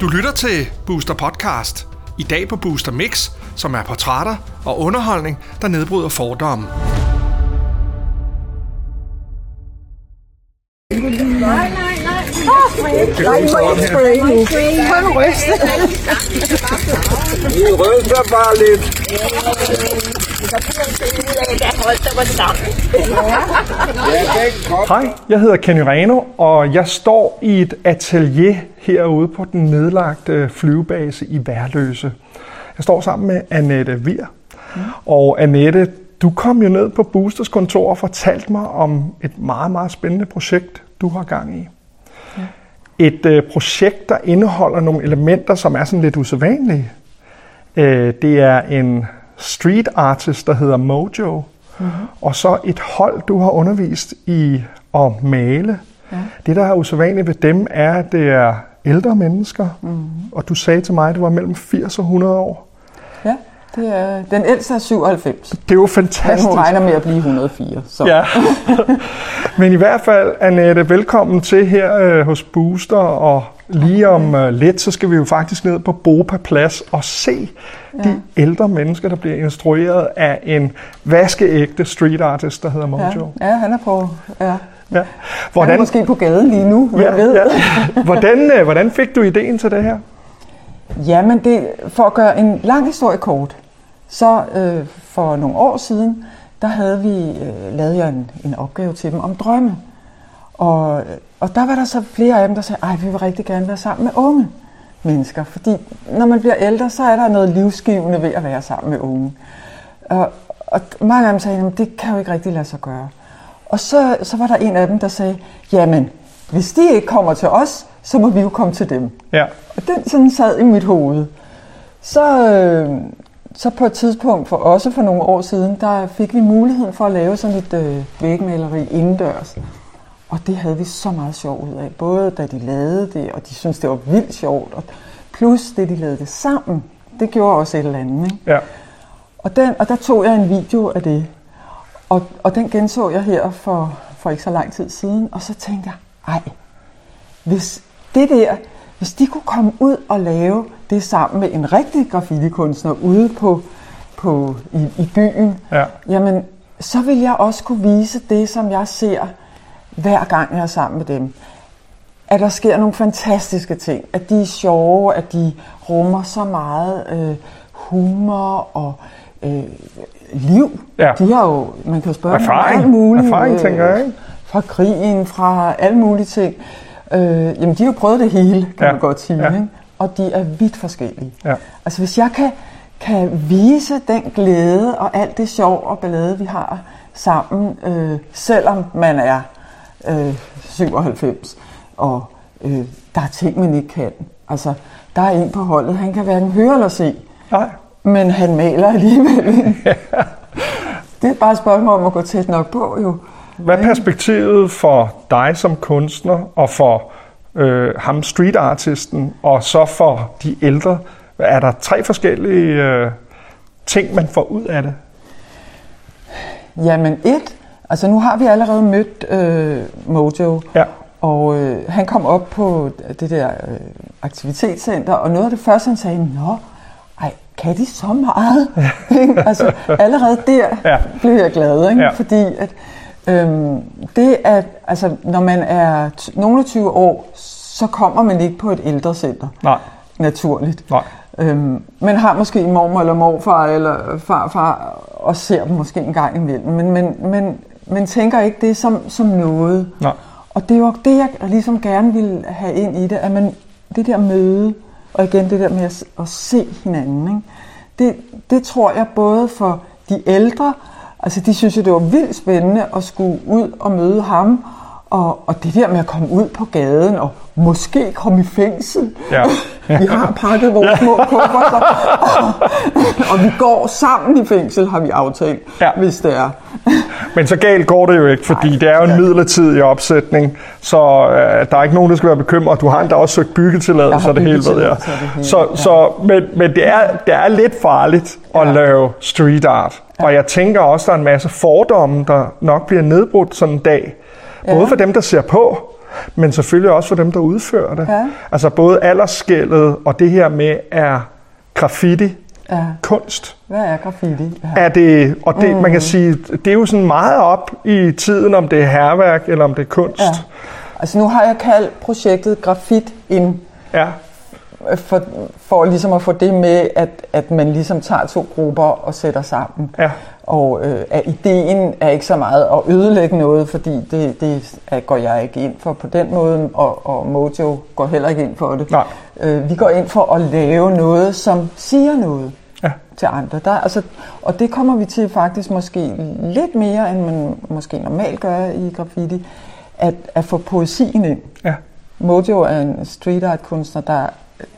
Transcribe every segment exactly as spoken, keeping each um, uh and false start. Du lytter til Booster Podcast. I dag på Booster Mix, som er portrætter og underholdning, der nedbryder fordomme. Nej, nej, nej. Nej, I må ikke spray nu. Prøv at ryste. I ryster bare lidt. Hej, jeg hedder Kenny Reno, og jeg står i et atelier herude på den nedlagte flyvebase i Værløse. Jeg står sammen med Annette Vier, og Annette, du kom jo ned på Boosters kontor og fortalte mig om et meget, meget spændende projekt, du har gang i. Ja. Et øh, projekt, der indeholder nogle elementer, som er sådan lidt usædvanlige. Øh, det er en street artist, der hedder Mojo, mm-hmm. og så et hold, du har undervist i at male. Ja. Det, der er usædvanligt ved dem, er, at det er ældre mennesker, mm-hmm. og du sagde til mig, at det var mellem firs og hundrede år. Ja. Det er, den ældste er syvoghalvfems. Det er jo fantastisk. Hun regner med at blive et hundrede og fire. Så. Ja. Men i hvert fald, Annette, velkommen til her øh, hos Booster. Og lige om øh, lidt, så skal vi jo faktisk ned på Bopa Plads og se ja. de ældre mennesker, der bliver instrueret af en vaskeægte street artist, der hedder Mojo. Ja, ja han er på... Ja. Ja. Hvordan, han er måske på gaden lige nu, ja, jeg ved. Ja. Hvordan, øh, hvordan fik du ideen til det her? Jamen, det, for at gøre en lang historie kort, så øh, for nogle år siden, der havde vi, øh, lavede jeg en, en opgave til dem om drømme. Og, og der var der så flere af dem, der sagde, ej, vi vil rigtig gerne være sammen med unge mennesker. Fordi når man bliver ældre, så er der noget livsgivende ved at være sammen med unge. Og, og mange af dem sagde, jamen, det kan jo ikke rigtig lade sig gøre. Og så, så var der en af dem, der sagde, jamen, hvis de ikke kommer til os, så må vi jo komme til dem. Ja. Og den sådan sad i mit hoved. Så, øh, så på et tidspunkt, for også for nogle år siden, der fik vi muligheden for at lave sådan et øh, vægmaleri indendørs. Og det havde vi så meget sjovt ud af. Både da de lavede det, og de syntes, det var vildt sjovt. Og plus det, de lavede det sammen, det gjorde også et eller andet. Ikke? Ja. Og, den, og der tog jeg en video af det. Og, og den genså jeg her for, for ikke så lang tid siden. Og så tænkte jeg, ej, hvis det der, hvis de kunne komme ud og lave det sammen med en rigtig graffitikunstner ude på, på, i, i byen, ja. Jamen, så vil jeg også kunne vise det, som jeg ser hver gang jeg er sammen med dem. At der sker nogle fantastiske ting, at de er sjove, at de rummer så meget øh, humor og øh, liv. Ja. De har jo, man kan jo spørge om alt muligt. Erfaring, tænker jeg, ikke? Fra krigen, fra alle mulige ting. Øh, jamen, de har jo prøvet det hele, kan ja. man godt sige, ja. Og de er vidt forskellige. Ja. Altså, hvis jeg kan, kan vise den glæde og alt det sjov og ballade, vi har sammen, øh, selvom man er øh, syvoghalvfems, og øh, der er ting, man ikke kan. Altså, der er en på holdet, han kan hverken høre eller se, nej. Men han maler alligevel. Ja. Det er bare et spørgsmål om at gå tæt nok på, jo. Hvad er perspektivet for dig som kunstner, og for øh, ham streetartisten, og så for de ældre? Er der tre forskellige øh, ting, man får ud af det? Jamen et, altså nu har vi allerede mødt øh, Mojo, ja. og øh, han kom op på det der øh, aktivitetscenter, og noget af det første, han sagde, nå, ej, kan de så meget? Altså allerede der ja. blev jeg glad, ikke? Ja. Fordi at Øhm, det at, altså, når man er t- nogle tyve år, så kommer man ikke på et ældrecenter. Nej. Naturligt. Nej. Øhm, man har måske mormor eller morfar eller farfar, og ser dem måske en gang imellem, men man, man, man tænker ikke det som, som noget. Nej. Og det er jo det, jeg ligesom gerne vil have ind i det, at man, det der møde, og igen det der med at, at se hinanden, ikke? Det, det tror jeg både for de ældre. Altså, de synes jo, det var vildt spændende at skulle ud og møde ham, og, og det der med at komme ud på gaden, og måske komme i fængsel. Ja. Vi har pakket vores små kufferter, og, og vi går sammen i fængsel, har vi aftalt, ja. hvis det er. Men så galt går det jo ikke, fordi nej, det er jo en midlertidig opsætning, så øh, der er ikke nogen, der skal være bekymret. Du har endda også søgt byggetilladelse, og det hele ved jeg. Så, så, men men det, er, det er lidt farligt at ja. lave street art. Ja. Og jeg tænker også, der er en masse fordomme, der nok bliver nedbrudt sådan en dag. Både ja. for dem, der ser på, men selvfølgelig også for dem, der udfører det. Ja. Altså både aldersskældet og det her med, er graffiti ja. kunst? Hvad er graffiti? Ja. Er det, og det, mm. man kan sige, det er jo sådan meget op i tiden, om det er hærværk eller om det er kunst. Ja. Altså nu har jeg kaldt projektet Graffiti-in. Ja. For, for ligesom at få det med, at, at man ligesom tager to grupper og sætter sammen. Ja. Og øh, at ideen er ikke så meget at ødelægge noget, fordi det, det går jeg ikke ind for på den måde, og, og Mojo går heller ikke ind for det. Nej. Øh, vi går ind for at lave noget, som siger noget ja. til andre. Der, altså, og det kommer vi til faktisk måske lidt mere, end man måske normalt gør i graffiti, at, at få poesien ind. Ja. Mojo er en street art kunstner, der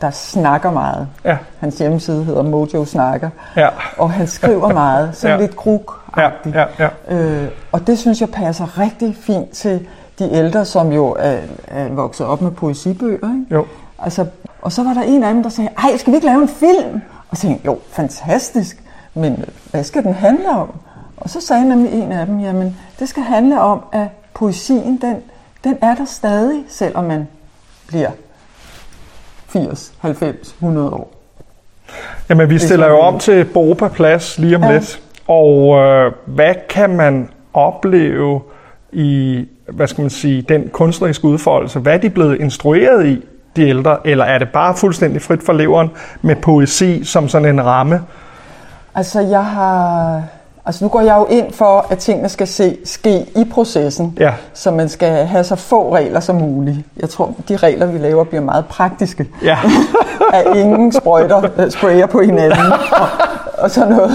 der snakker meget. Ja. Hans hjemmeside hedder Mojo Snakker. Ja. Og han skriver meget, sådan ja. lidt gruk-agtigt. Ja. Ja. Ja. Øh, og det synes jeg passer rigtig fint til de ældre, som jo er, er vokset op med poesibøger. Ikke? Jo. Altså, og så var der en af dem, der sagde, ej, skal vi ikke lave en film? Og så sagde jeg, jo, fantastisk, men hvad skal den handle om? Og så sagde nemlig en af dem, jamen, det skal handle om, at poesien, den, den er der stadig, selvom man bliver firs, halvfems, hundrede år. Jamen, vi stiller jo op til Bopa Plads lige om ja. lidt. Og øh, hvad kan man opleve i, hvad skal man sige, den kunstneriske udfoldelse? Hvad er de blevet instrueret i, de ældre? Eller er det bare fuldstændig frit for leveren med poesi som sådan en ramme? Altså, jeg har... Altså, nu går jeg jo ind for, at tingene skal se, ske i processen, ja. så man skal have så få regler som muligt. Jeg tror, de regler, vi laver, bliver meget praktiske. Ja. At ingen sprøjter, sprayer på hinanden og, og sådan noget.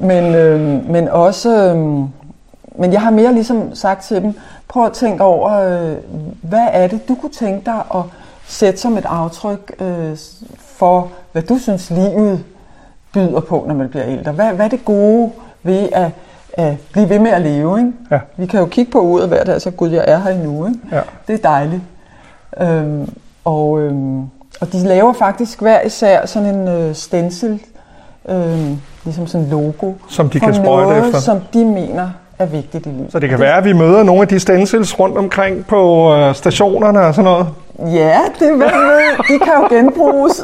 Men, øh, men også... Øh, men jeg har mere ligesom sagt til dem, prøv at tænke over, øh, hvad er det, du kunne tænke dig at sætte som et aftryk øh, for, hvad du synes livet byder på, når man bliver ældre. Hvad, hvad er det gode ved at, at blive ved med at leve, ikke? Ja. Vi kan jo kigge på uret hver dag, så gud, jeg er her endnu, ikke? Ja. Det er dejligt. Øhm, og, øhm, og de laver faktisk hver især sådan en øh, stencil, øh, ligesom sådan en logo, som de kan sprøjte efter, som de mener er vigtigt i livet. Så det kan være, at vi møder nogle af de stencils rundt omkring på øh, stationerne og sådan noget? Ja, det er vel, de kan jo genbruges.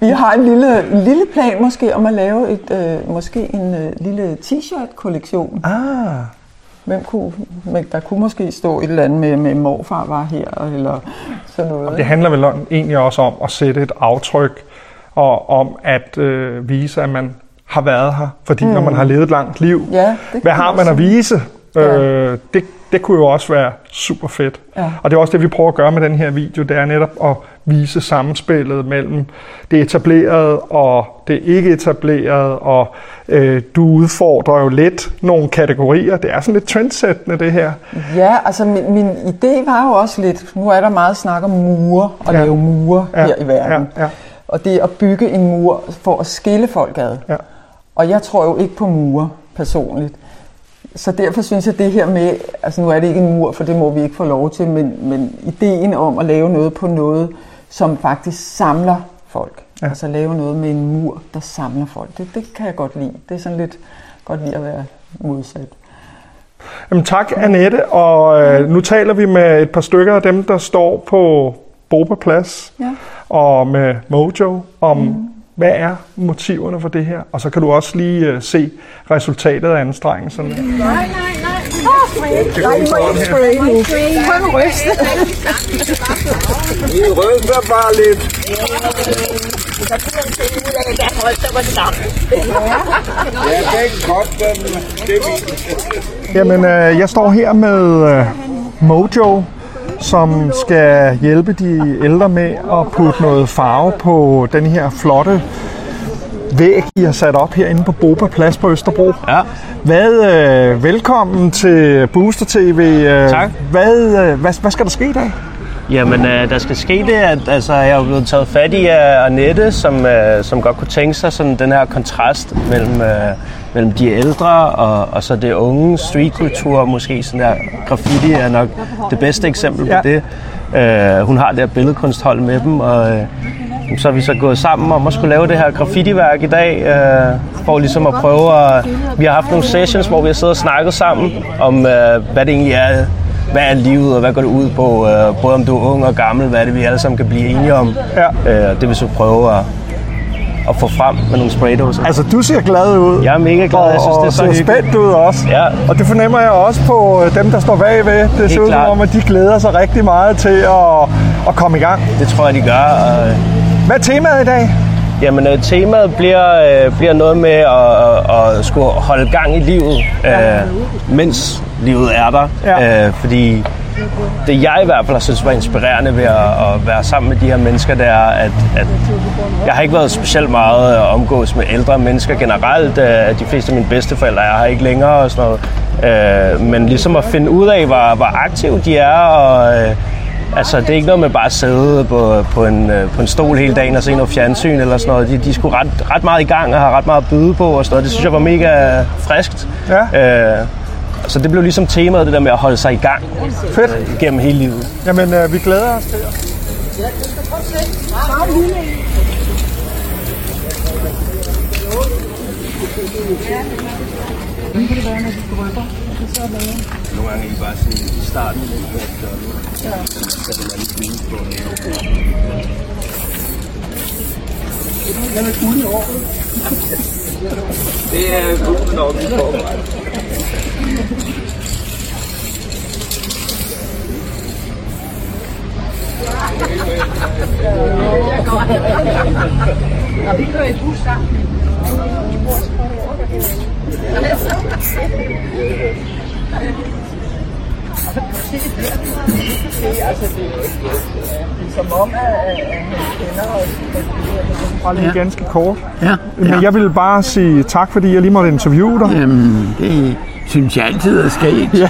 Vi har en lille, en lille plan måske om at lave et, øh, måske en øh, lille t-shirt-kollektion. Ah. Hvem kunne, men der kunne måske stå et eller andet med, med morfar var her, eller sådan noget. Det handler vel egentlig også om at sætte et aftryk, og om at øh, vise, at man har været her. Fordi mm. når man har levet et langt liv, ja, hvad har man at vise? Ja. Øh, det, det kunne jo også være super fedt. Ja. Og det er også det, vi prøver at gøre med den her video, det er netop at vise samspillet mellem det etablerede og det ikke etablerede, og øh, du udfordrer jo lidt nogle kategorier. Det er sådan lidt trendsættende, det her. Ja, altså min, min idé var jo også lidt, nu er der meget snak om mure, og ja. lave mure ja. her i verden. Ja. Ja. Og det at bygge en mur for at skille folk ad. Ja. Og jeg tror jo ikke på mure personligt. Så derfor synes jeg, det her med, altså nu er det ikke en mur, for det må vi ikke få lov til, men, men ideen om at lave noget på noget, som faktisk samler folk. Ja. Altså lave noget med en mur, der samler folk. Det, det kan jeg godt lide. Det er sådan lidt godt lide at være modsat. Jamen, tak, Annette. Og øh, nu taler vi med et par stykker af dem, der står på Bopa Plads ja. og med Mojo om... Mm. Hvad er motiverne for det her? Og så kan du også lige uh, se resultatet af anstrengelsen. Nej, nej, nej. Nej, I må ikke spraye nu. Prøv at ryste. I ryster bare lidt. Så kan man finde ud af, at der ryster mig sammen. Jeg kan ikke godt. Jamen, øh, jeg står her med øh, Mojo, som skal hjælpe de ældre med at putte noget farve på den her flotte væg, I har sat op herinde på Bopa Plads på Østerbro. Ja. Hvad, øh, velkommen til Booster T V. Tak. Hvad, øh, hvad, hvad skal der ske i dag? Jamen, øh, der skal ske det, at altså, jeg er blevet taget fat i af Annette, som, øh, som godt kunne tænke sig sådan den her kontrast mellem... Øh, mellem de ældre og, og så det unge, streetkultur, måske sådan der graffiti er nok det bedste eksempel på det. Ja. Uh, hun har det her billedkunsthold med dem, og uh, så er vi så gået sammen om at skulle lave det her graffitiværk i dag, uh, for ligesom at prøve at... Vi har haft nogle sessions, hvor vi har siddet og snakket sammen om, uh, hvad det egentlig er, hvad er livet, og hvad går det ud på? Øh, både om du er ung og gammel, hvad er det, vi alle sammen kan blive enige om? Ja. Øh, det vil så prøve at, at få frem med nogle spraydåser. Altså, du ser glad ud. Jeg er mega glad. Og, jeg synes, det er så hyggeligt. Og ser spændt ud også. Ja. Og det fornemmer jeg også på dem, der står bagved. Det ser ud som om, at de glæder sig rigtig meget til at, at komme i gang. Det tror jeg, de gør. Og... Hvad er temaet i dag? Jamen, temaet bliver, øh, bliver noget med at, at, at skulle holde gang i livet, øh, mens livet er der. Ja. Øh, fordi det, jeg i hvert fald synes var inspirerende ved at, at være sammen med de her mennesker, det er, at, at jeg har ikke været specielt meget at omgås med ældre mennesker generelt. Øh, de fleste af mine bedsteforældre er her ikke længere og sådan noget. Øh, men ligesom at finde ud af, hvor, hvor aktive de er, og... Øh, altså, det er ikke noget med bare at sidde på, på, en, på en stol hele dagen og se noget fjernsyn eller sådan noget. De, de er sgu ret, ret meget i gang og har ret meget at byde på og sådan noget. Det synes jeg var mega friskt. Ja. Øh, så det blev ligesom temaet, det der med at holde sig i gang. Fedt. Øh, gennem hele livet. Jamen, øh, vi glæder os til det. Hvordan kan det være, når de drøber? Nogle gange er de bare sådan i starten, så det er lidt mindre på en euro. Den er guld i året. Det er guld nok i forvejen. Når vi kører i bus sammen, det er altså det er som om at kender os ganske kort. Ja. Men jeg vil bare sige tak, fordi jeg lige måtte interviewe dig. Jamen, det synes jeg altid er sket. Ja.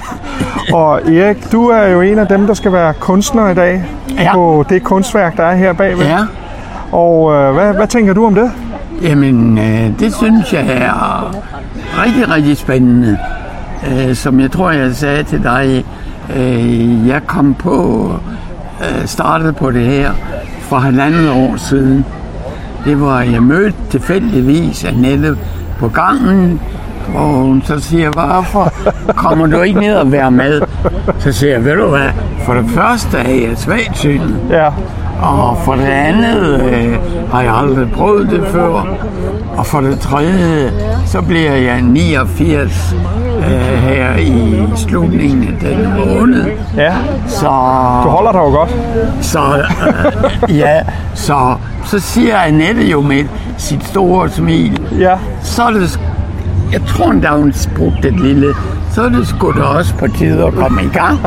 Og Erik, du er jo en af dem, der skal være kunstner i dag, ja, på det kunstværk, der er her bagved. Ja. Og øh, hvad, hvad tænker du om det? Jamen, øh, det synes jeg er rigtig, rigtig spændende. Øh, som jeg tror, jeg sagde til dig, øh, jeg kom på, øh, startede på det her for halvandet år siden. Det var, jeg mødte tilfældigvis Annette på gangen, og hun så siger, hvorfor kommer du ikke ned og være med? Så siger jeg, ved du hvad, for det første er jeg svagsynet. Ja. Og for det andet øh, har jeg aldrig prøvet det før. Og for det tredje, så bliver jeg niogfirs øh, her i slutningen af den måned. Ja, så, du holder dig jo godt. Så, øh, ja, så, så siger Annette jo med sit store smil, ja, så er det, jeg tror endda hun sprugte et lille, så er det sgu da også på tide at komme i gang.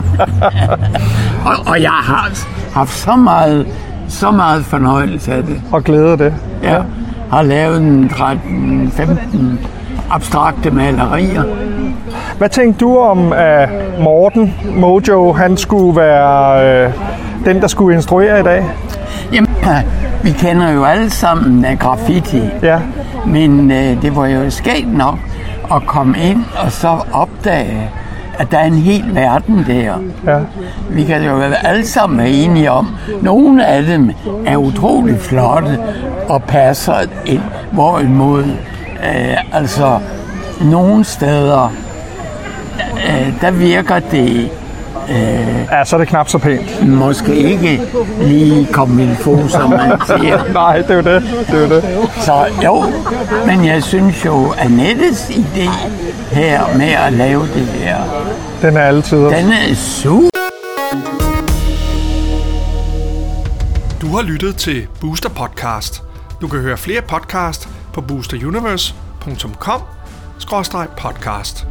og, og jeg har... haft så meget, så meget fornøjelse af det. Og glæder det. Ja, ja. Har lavet tretten femten abstrakte malerier. Hvad tænkte du om, at Morten Mojo, han skulle være øh, den, der skulle instruere i dag? Jamen, vi kender jo alle sammen af graffiti. Ja. Men øh, det var jo sket nok at komme ind og så opdage, at der er en hel verden der. Ja. Vi kan jo alle sammen være enige om, nogle af dem er utroligt flotte og passer ind, hvorimod øh, altså nogle steder, øh, der virker det... Øh, ja, så er det knap så pænt. Måske ikke lige komme i fod, som man siger. Nej, det er jo det. det, er det. Så jo, men jeg synes jo, Annettes idé her med at lave det her, den er altid. Den er super. Du har lyttet til Booster Podcast. Du kan høre flere podcast på booster universe punktum com skråstreg podcast.